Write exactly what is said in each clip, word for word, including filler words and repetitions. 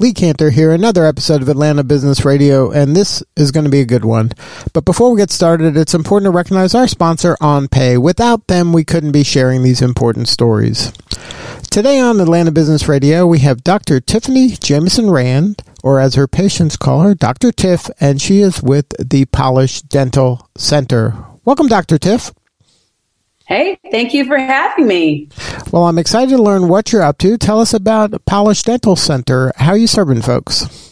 Lee Cantor here, another episode of Atlanta Business Radio, and this is going to be a good one. But before we get started, it's important to recognize our sponsor, OnPay. Without them, we couldn't be sharing these important stories. Today on Atlanta Business Radio, we have Doctor Tiffany Jameson-Rand, or as her patients call her, Doctor Tiff, and she is with the Polished Dental Center. Welcome, Doctor Tiff. Hey, thank you for having me. Well, I'm excited to learn what you're up to. Tell us about Polished Dental Center. How are you serving folks?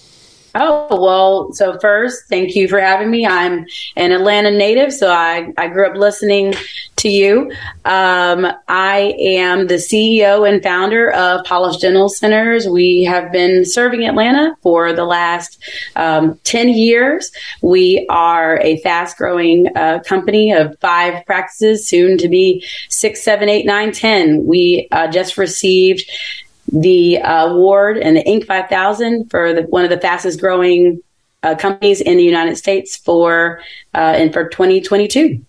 Oh, well, so first, thank you for having me. I'm an Atlanta native, so I, I grew up listening to you. Um, I am the C E O and founder of Polished Dental Centers. We have been serving Atlanta for the last um, ten years. We are a fast-growing uh, company of five practices, soon to be six, seven, eight, nine, ten. We uh, just received the uh, award and the Inc five thousand for the, one of the fastest growing uh, companies in the United States for uh, and for twenty twenty-two.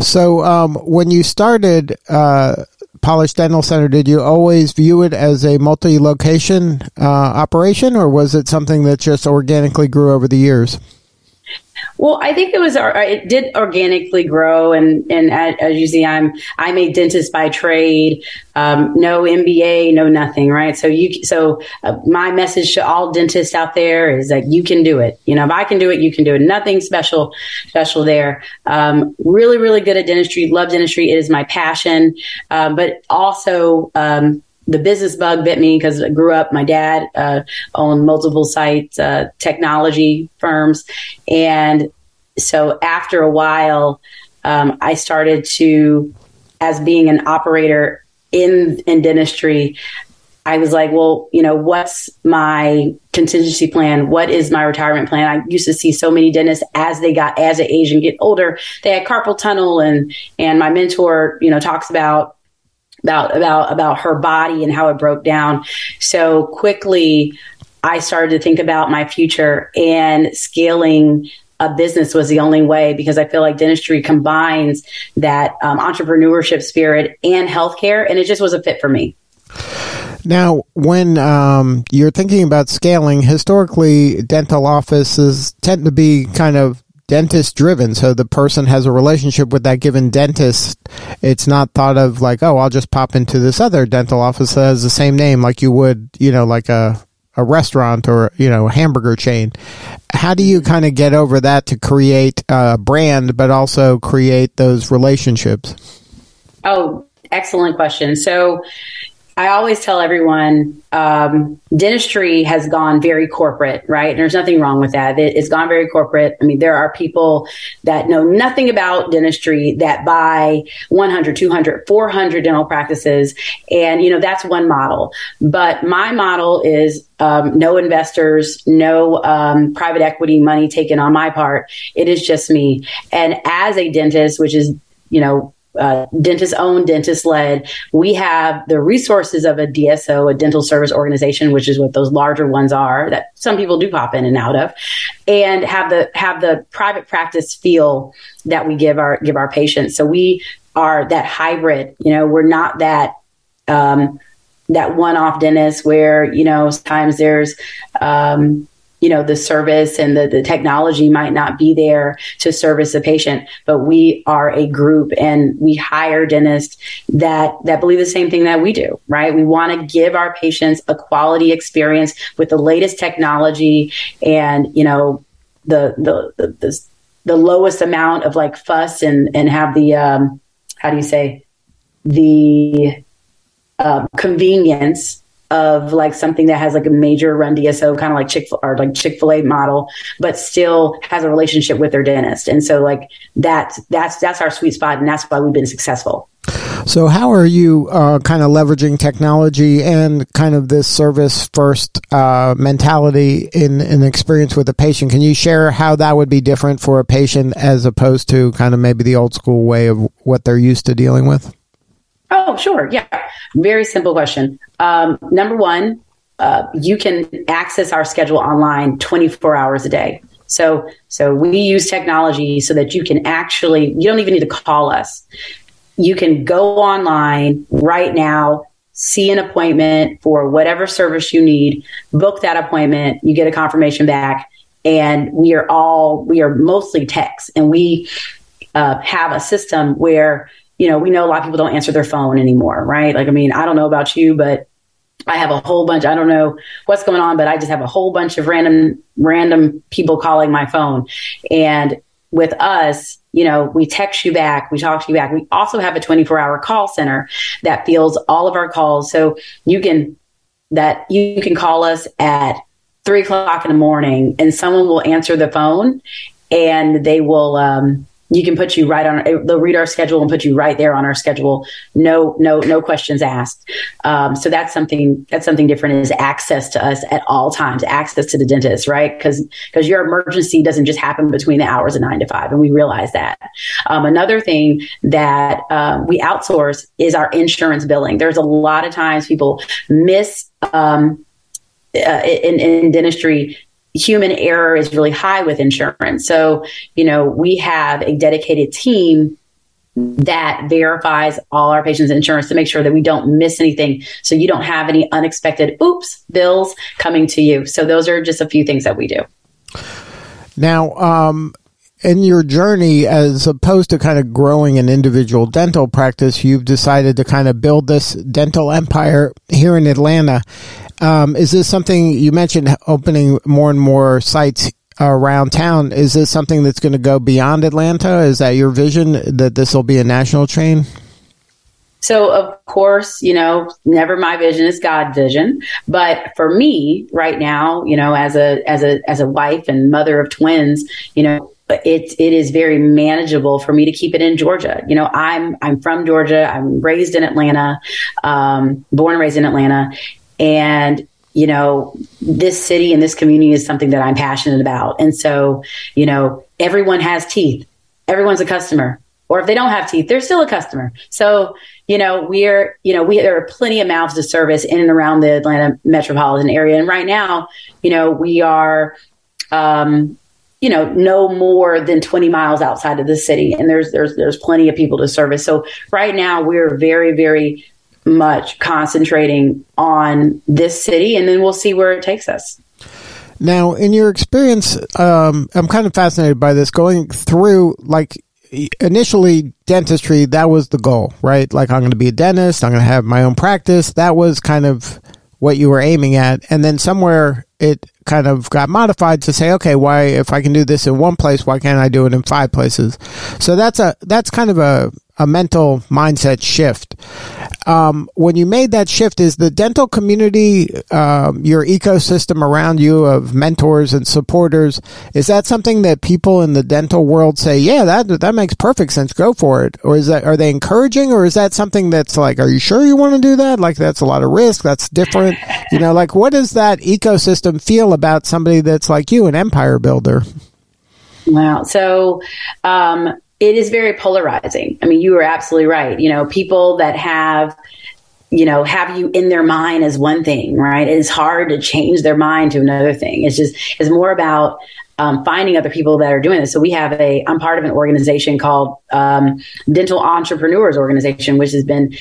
So um, when you started uh, Polished Dental Center, did you always view it as a multi-location uh, operation, or was it something that just organically grew over the years? Well, I think it was. It did organically grow, and and as you see, I'm I'm a dentist by trade, um, no M B A, no nothing, right? So you, so uh, my message to all dentists out there is that you can do it. You know, if I can do it, you can do it. Nothing special, special there. Um, really, really good at dentistry. Love dentistry. It is my passion, uh, but also. Um, The business bug bit me because I grew up, my dad uh, owned multiple sites, uh, technology firms. And so after a while, um, I started to, as being an operator in, in dentistry, I was like, well, you know, what's my contingency plan? What is my retirement plan? I used to see so many dentists as they got, as they age and get older, they had carpal tunnel. And, and my mentor, you know, talks about, about about about her body and how it broke down. So quickly, I started to think about my future, and scaling a business was the only way, because I feel like dentistry combines that um, entrepreneurship spirit and healthcare, and it just was a fit for me. Now, when um, you're thinking about scaling, historically, dental offices tend to be kind of dentist driven. So the person has a relationship with that given dentist. It's not thought of like, oh, I'll just pop into this other dental office that has the same name, like you would, you know, like a, a restaurant or, you know, a hamburger chain. How do you kind of get over that to create a brand, but also create those relationships? Oh, excellent question. So I always tell everyone, um, dentistry has gone very corporate, right? And there's nothing wrong with that. It, it's gone very corporate. I mean, there are people that know nothing about dentistry that buy one hundred, two hundred, four hundred dental practices. And, you know, that's one model. But my model is um, no investors, no um, private equity money taken on my part. It is just me. And as a dentist, which is, you know, Uh, dentist-owned, dentist-led, we have the resources of a D S O, a dental service organization, which is what those larger ones are that some people do pop in and out of, and have the have the private practice feel that we give our give our patients. So we are that hybrid. You know, we're not that um, that one-off dentist where, you know, sometimes there's um, you know, the service and the, the technology might not be there to service the patient, but we are a group, and we hire dentists that, that believe the same thing that we do, right? We want to give our patients a quality experience with the latest technology and, you know, the, the, the, the, the lowest amount of like fuss and, and have the, um, how do you say, the uh, convenience of like something that has like a major run D S O, kind of like Chick or like Chick-fil-A model, but still has a relationship with their dentist. And so like that's, that's, that's our sweet spot. And that's why we've been successful. So how are you uh, kind of leveraging technology and kind of this service first uh, mentality in an experience with a patient? Can you share how that would be different for a patient as opposed to kind of maybe the old school way of what they're used to dealing with? Oh, sure. Yeah. Very simple question. Um, number one, uh, you can access our schedule online twenty-four hours a day. So, so we use technology so that you can actually, you don't even need to call us. You can go online right now, see an appointment for whatever service you need, book that appointment, you get a confirmation back, and we are all, we are mostly techs, and we uh, have a system where, you know, we know a lot of people don't answer their phone anymore, right? Like, I mean, I don't know about you, but I have a whole bunch, I don't know what's going on, but I just have a whole bunch of random, random people calling my phone. And with us, you know, we text you back, we talk to you back. We also have a twenty-four hour call center that fields all of our calls. So you can, that you can call us at three o'clock in the morning and someone will answer the phone, and they will, um, you can put you right on, they'll read our schedule and put you right there on our schedule. No, no, no questions asked. Um, so that's something, that's something different, is access to us at all times, access to the dentist, right? Cause, cause your emergency doesn't just happen between the hours of nine to five. And we realize that. Um, another thing that, uh, we outsource is our insurance billing. There's a lot of times people miss, um, uh, in, in dentistry, human error is really high with insurance. So, you know, we have a dedicated team that verifies all our patients' insurance to make sure that we don't miss anything. So you don't have any unexpected, oops, bills coming to you. So those are just a few things that we do. Now, um, in your journey, as opposed to kind of growing an individual dental practice, you've decided to kind of build this dental empire here in Atlanta. Um, is this something, you mentioned opening more and more sites around town, is this something that's going to go beyond Atlanta? Is that your vision, that this will be a national chain? So, of course, you know, never my vision, is God's vision. But for me right now, you know, as a as a as a wife and mother of twins, you know, it it is very manageable for me to keep it in Georgia. You know, I'm I'm from Georgia. I'm raised in Atlanta, um, born and raised in Atlanta. And, you know, this city and this community is something that I'm passionate about. And so, you know, everyone has teeth. Everyone's a customer. Or if they don't have teeth, they're still a customer. So, you know, we're, you know, we there are plenty of mouths to service in and around the Atlanta metropolitan area. And right now, you know, we are, um, you know, no more than twenty miles outside of the city. And there's there's there's plenty of people to service. So right now we're very, very much concentrating on this city, and then we'll see where it takes us. Now, in your experience, um, I'm kind of fascinated by this, going through, like, initially dentistry, that was the goal, right? Like, I'm going to be a dentist, I'm going to have my own practice. That was kind of what you were aiming at. And then somewhere it kind of got modified to say, okay, why, if I can do this in one place, why can't I do it in five places? So that's a, that's kind of a, a mental mindset shift. Um, when you made that shift, is the dental community, um, your ecosystem around you of mentors and supporters, is that something that people in the dental world say, yeah, that that makes perfect sense, go for it? Or is that, are they encouraging, or is that something that's like, are you sure you want to do that? Like, that's a lot of risk, that's different. You know, like, what does that ecosystem feel about somebody that's like you, an empire builder? Wow. So, um, it is very polarizing. I mean, you are absolutely right. You know, people that have, you know, have you in their mind is one thing, right? It's hard to change their mind to another thing. It's just, it's more about um, finding other people that are doing this. So we have a, I'm part of an organization called um, Dental Entrepreneurs Organization, which has been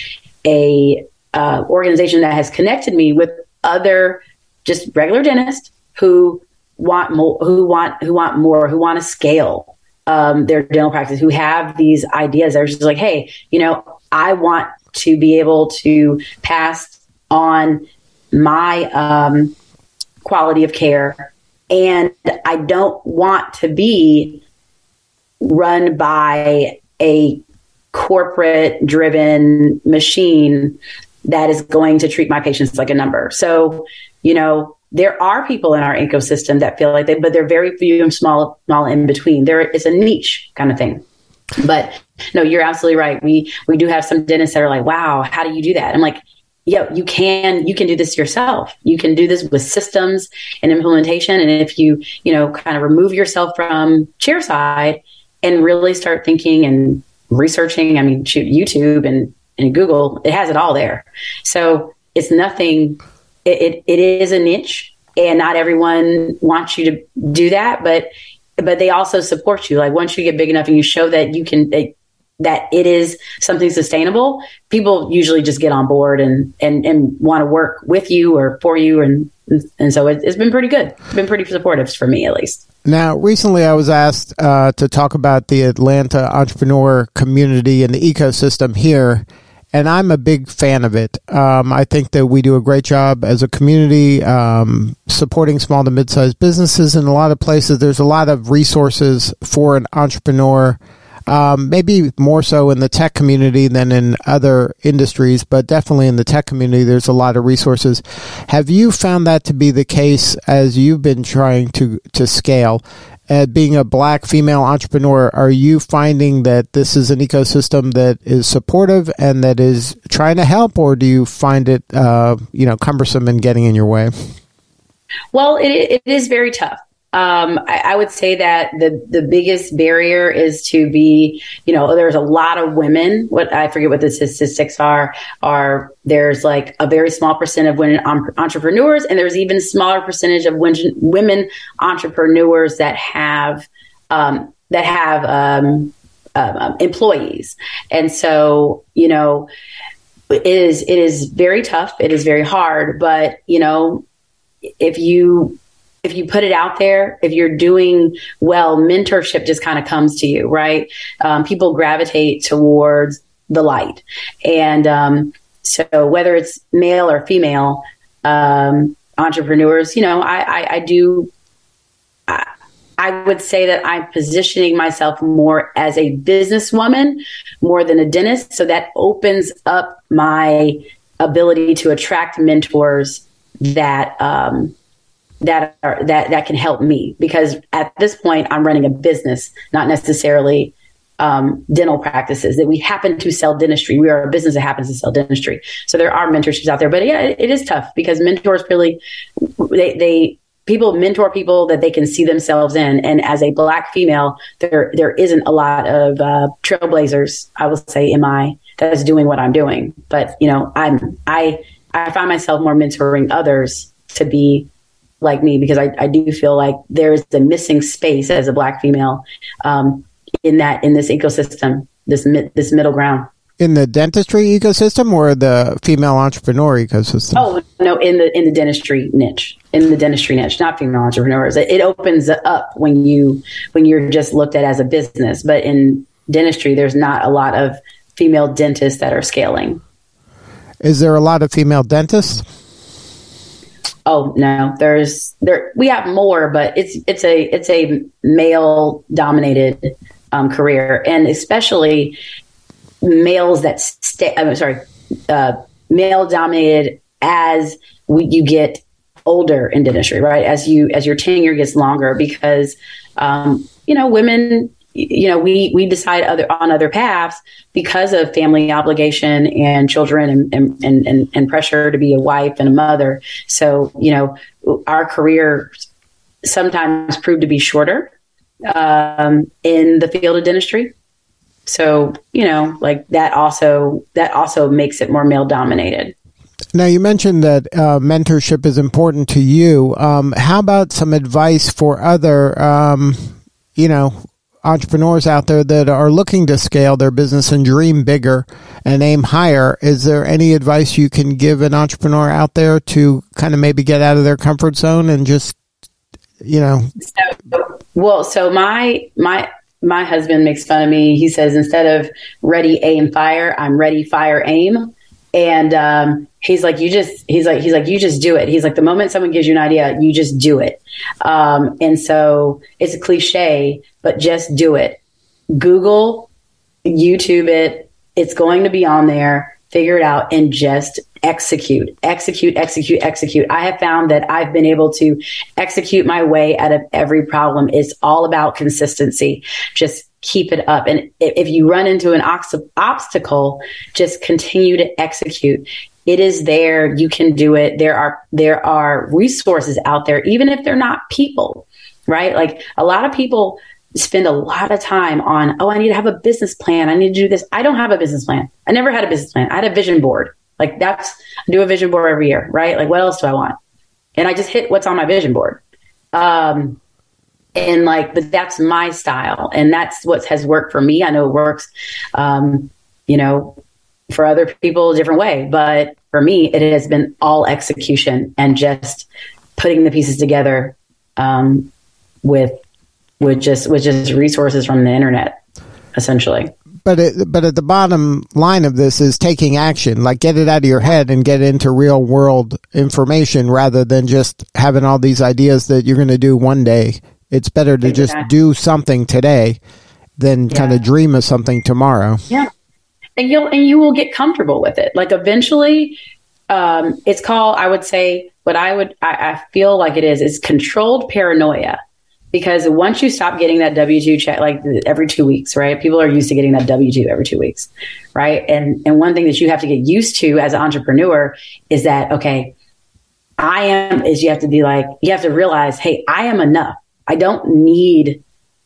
a uh, organization that has connected me with other just regular dentists who want more, who want, who want more, who want to scale Um, their dental practice, who have these ideas. They're just like, hey, you know, I want to be able to pass on my um, quality of care, and I don't want to be run by a corporate driven machine that is going to treat my patients like a number. So, you know, there are people in our ecosystem that feel like they, but they're very few and small, small in between. There is a niche kind of thing. But no, you're absolutely right. We we do have some dentists that are like, wow, how do you do that? I'm like, yeah, you can, you can do this yourself. You can do this with systems and implementation. And if you, you know, kind of remove yourself from chair side and really start thinking and researching, I mean, shoot, YouTube and and Google, it has it all there. So it's nothing, it, it, it is a niche, and not everyone wants you to do that, but but they also support you. Like once you get big enough and you show that you can, they, that it is something sustainable, people usually just get on board and and, and want to work with you or for you. And and so it, it's been pretty good. It's been pretty supportive for me, at least. Now, recently I was asked uh, to talk about the Atlanta entrepreneur community and the ecosystem here. And I'm a big fan of it. Um, I think that we do a great job as a community um, supporting small to mid-sized businesses in a lot of places. There's a lot of resources for an entrepreneur, um, maybe more so in the tech community than in other industries, but definitely in the tech community, there's a lot of resources. Have you found that to be the case as you've been trying to, to scale? Uh, being a Black female entrepreneur, are you finding that this is an ecosystem that is supportive and that is trying to help, or do you find it, uh, you know, cumbersome and getting in your way? Well, it, it is very tough. Um, I, I would say that the, the biggest barrier is to be, you know, there's a lot of women. What I forget what the statistics are, are there's like a very small percent of women entrepreneurs, and there's even smaller percentage of women entrepreneurs that have um, that have um, um, employees. And so, you know, it is it is very tough. It is very hard. But, you know, if you If you put it out there, if you're doing well, mentorship just kind of comes to you, right? Um, people gravitate towards the light. And um, so whether it's male or female um, entrepreneurs, you know, I, I, I do, I, I would say that I'm positioning myself more as a businesswoman more than a dentist. So that opens up my ability to attract mentors that, um, that are, that that can help me, because at this point I'm running a business, not necessarily um, dental practices. That we happen to sell dentistry. We are a business that happens to sell dentistry. So there are mentorships out there, but yeah, it, it is tough because mentors really they, they people mentor people that they can see themselves in. And as a Black female, there there isn't a lot of uh, trailblazers, I will say, in my that's doing what I'm doing. But you know, I'm I I find myself more mentoring others to be like me, because I, I do feel like there is a missing space as a Black female um, in that in this ecosystem, this mi- this middle ground. In the dentistry ecosystem or the female entrepreneur ecosystem? Oh, no, in the in the dentistry niche, in the dentistry niche, not female entrepreneurs. It, it opens up when you when you're just looked at as a business. But in dentistry, there's not a lot of female dentists that are scaling. Is there a lot of female dentists? Oh no, there's there we have more, but it's it's a it's a male dominated um, career, and especially males that stay. I'm sorry, uh, male dominated as we, you get older in dentistry, right? As you as your tenure gets longer, because um, you know women, you know we we decide other on other paths because of family obligation and children and, and, and, and pressure to be a wife and a mother. So, you know, our careers sometimes prove to be shorter um, in the field of dentistry. So, you know, like that also, that also makes it more male dominated. Now, you mentioned that uh, mentorship is important to you. Um, how about some advice for other, um, you know, entrepreneurs out there that are looking to scale their business and dream bigger and aim higher? Is there any advice you can give an entrepreneur out there to kind of maybe get out of their comfort zone and just, you know? So, well, so my, my, my husband makes fun of me. He says, instead of ready, aim, fire, I'm ready, fire, aim. And, um, he's like, you just, he's like, he's like, you just do it. He's like, the moment someone gives you an idea, you just do it. Um, and so it's a cliche, but just do it. Google, YouTube it. It's going to be on there. Figure it out and just execute, execute, execute, execute. I have found that I've been able to execute my way out of every problem. It's all about consistency. Just keep it up. And if you run into an ox- obstacle, just continue to execute. It is there. You can do it. There are, there are resources out there, even if they're not people, right? Like a lot of people spend a lot of time on, oh, I need to have a business plan. I need to do this. I don't have a business plan. I never had a business plan. I had a vision board. Like that's, I do a vision board every year, right? Like what else do I want? And I just hit what's on my vision board. Um, and like, but that's my style. And that's what has worked for me. I know it works, um, you know, for other people a different way. But for me, it has been all execution and just putting the pieces together um, with, with just, with just resources from the internet, essentially. But it, but at the bottom line of this is taking action, like get it out of your head and get into real world information rather than just having all these ideas that you're going to do one day. It's better to exactly. just do something today than yeah. kind of dream of something tomorrow. Yeah. And you'll, and you will get comfortable with it. Like eventually um, it's called, I would say what I would, I, I feel like it is, is controlled paranoia. Because once you stop getting that W two check, like every two weeks, right? People are used to getting that W two every two weeks, right? And and one thing that you have to get used to as an entrepreneur is that, okay, I am, is you have to be like, you have to realize, hey, I am enough. I don't need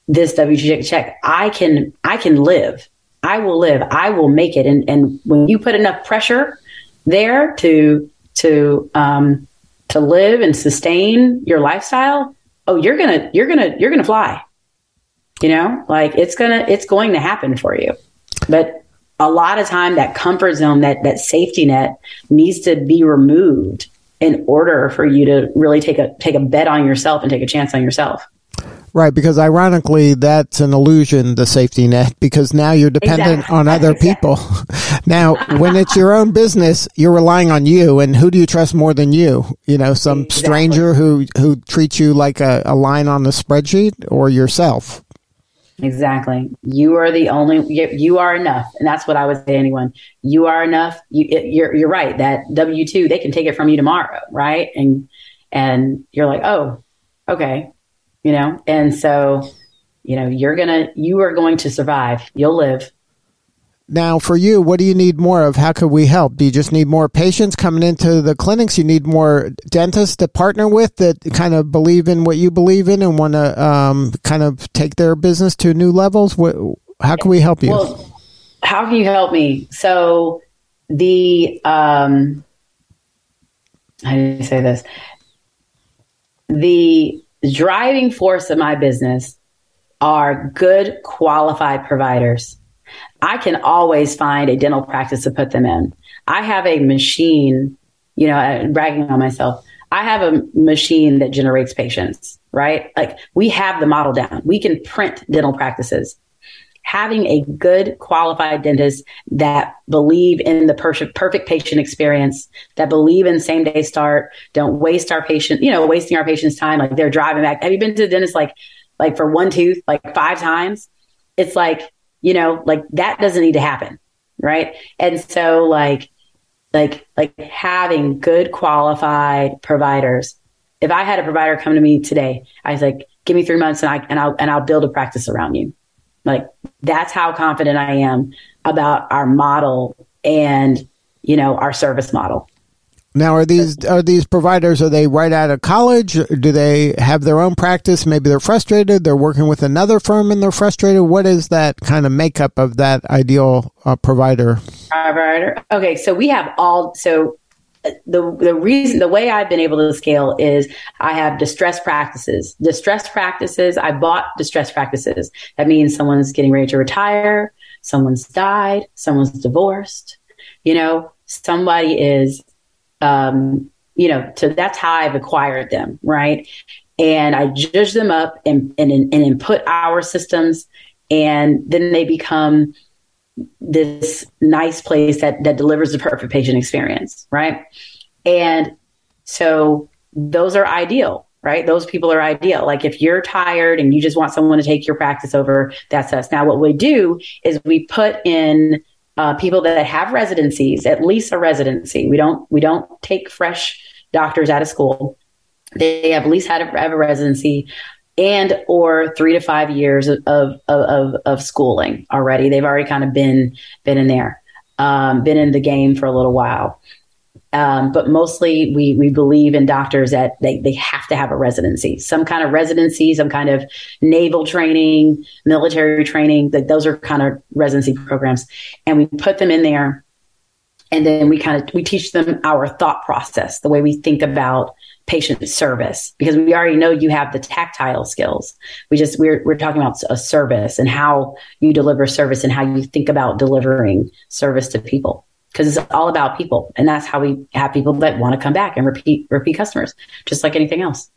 this W two check. I can, I can live. I will live. I will make it. And and when you put enough pressure there to, to, um, to live and sustain your lifestyle, oh, you're going to, you're going to, you're going to fly, you know, like it's going to, it's going to happen for you. But a lot of time that comfort zone, that, that safety net needs to be removed in order for you to really take a, take a bet on yourself and take a chance on yourself. Right. Because ironically, that's an illusion, the safety net, because now you're dependent exactly. on other exactly. people. Now, when it's your own business, you're relying on you. And who do you trust more than you? You know, some exactly. stranger who, who treats you like a, a line on the spreadsheet or yourself. Exactly. You are the only, you, you are enough. And that's what I would say to anyone. You are enough. You, it, you're, you're right. That W two, they can take it from you tomorrow. Right. And, and you're like, oh, okay. You know, and so, you know, you're going to, you are going to survive. You'll live. Now for you, what do you need more of? How could we help? Do you just need more patients coming into the clinics? You need more dentists to partner with that kind of believe in what you believe in and want to um, kind of take their business to new levels? What, how can we help you? Well, how can you help me? So the, um, how do you say this? The driving force of my business are good qualified providers. I can always find a dental practice to put them in. I have a machine, you know, I'm bragging on myself. I have a machine that generates patients, right? Like we have the model down. We can print dental practices. Having a good qualified dentist that believe in the per- perfect patient experience, that believe in same day start, don't waste our patient, you know, wasting our patient's time. Like they're driving back. Have you been to the dentist? Like, like for one tooth, like five times, it's like, you know, like that doesn't need to happen. Right. And so like, like, like having good qualified providers. If I had a provider come to me today, I was like, give me three months and I, and I'll, and I'll build a practice around you. Like that's how confident I am about our model and, you know, our service model. Now, are these are these providers, are they right out of college? Do they have their own practice? Maybe they're frustrated. They're working with another firm and they're frustrated. What is that kind of makeup of that ideal uh, provider? Provider. Okay. So we have all. So the the reason the way I've been able to scale is I have distressed practices, distressed practices. I bought distressed practices. That means someone's getting ready to retire. Someone's died. Someone's divorced. You know, somebody is. Um, you know, so that's how I've acquired them. Right. And I judge them up and, and, and input our systems. And then they become this nice place that, that delivers the perfect patient experience. Right. And so those are ideal, right? Those people are ideal. Like if you're tired and you just want someone to take your practice over, that's us. Now what we do is we put in Uh, people that have residencies, at least a residency. We don't we don't take fresh doctors out of school. They have at least had a, have a residency and or three to five years of of, of of schooling already. They've already kind of been been in there, um, been in the game for a little while. Um, but mostly we we believe in doctors that they, they have to have a residency, some kind of residency, some kind of naval training, military training, that those are kind of residency programs. And we put them in there. And then we kind of, we teach them our thought process, the way we think about patient service, because we already know you have the tactile skills. We just, we're, we're talking about a service and how you deliver service and how you think about delivering service to people, because it's all about people. And that's how we have people that want to come back and repeat, repeat customers, just like anything else.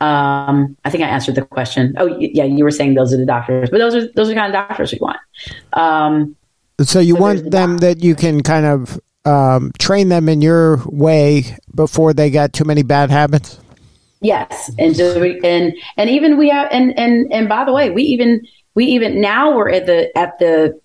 Um, I think I answered the question. Oh yeah. You were saying those are the doctors, but those are, those are the kind of doctors we want. Um, so you so want them that you can kind of, Um, train them in your way before they got too many bad habits. Yes, and just, and and even we have, and and and by the way, we even we even now we're at the at the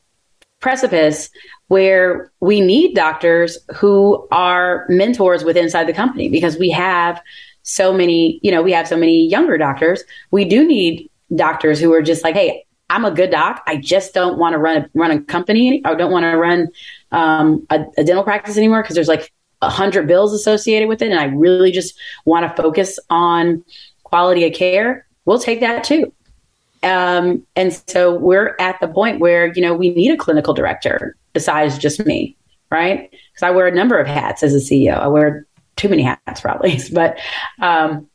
precipice where we need doctors who are mentors with inside the company, because we have so many, you know, we have so many younger doctors. We do need doctors who are just like, hey, I'm a good doc. I just don't want to run a, run a company. I don't want to run um, a, a dental practice anymore, because there's like a hundred bills associated with it. And I really just want to focus on quality of care. We'll take that too. Um, and so we're at the point where, you know, we need a clinical director besides just me, right? Because I wear a number of hats as a C E O. I wear too many hats probably, but, um,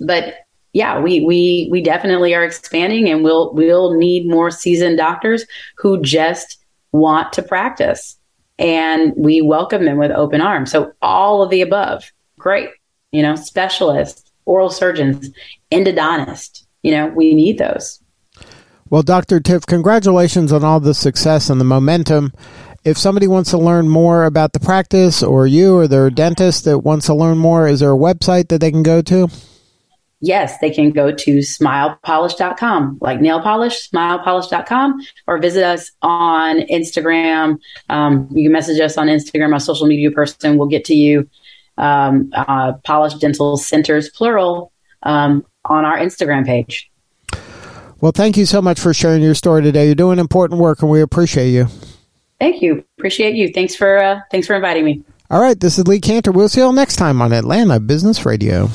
but yeah, we, we, we definitely are expanding, and we'll, we'll need more seasoned doctors who just want to practice, and we welcome them with open arms. So all of the above, great, you know, specialists, oral surgeons, endodontists, you know, we need those. Well, Doctor Tiff, congratulations on all the success and the momentum. If somebody wants to learn more about the practice, or you, or their dentist that wants to learn more, is there a website that they can go to? Yes, they can go to smile polish dot com, like nail polish, smile polish dot com, or visit us on Instagram. Um, you can message us on Instagram. Our social media person will get to you. Um, uh, Polished Dental Centers, plural, um, on our Instagram page. Well, thank you so much for sharing your story today. You're doing important work, and we appreciate you. Thank you. Appreciate you. Thanks for uh, thanks for inviting me. All right. This is Lee Cantor. We'll see you all next time on Atlanta Business Radio.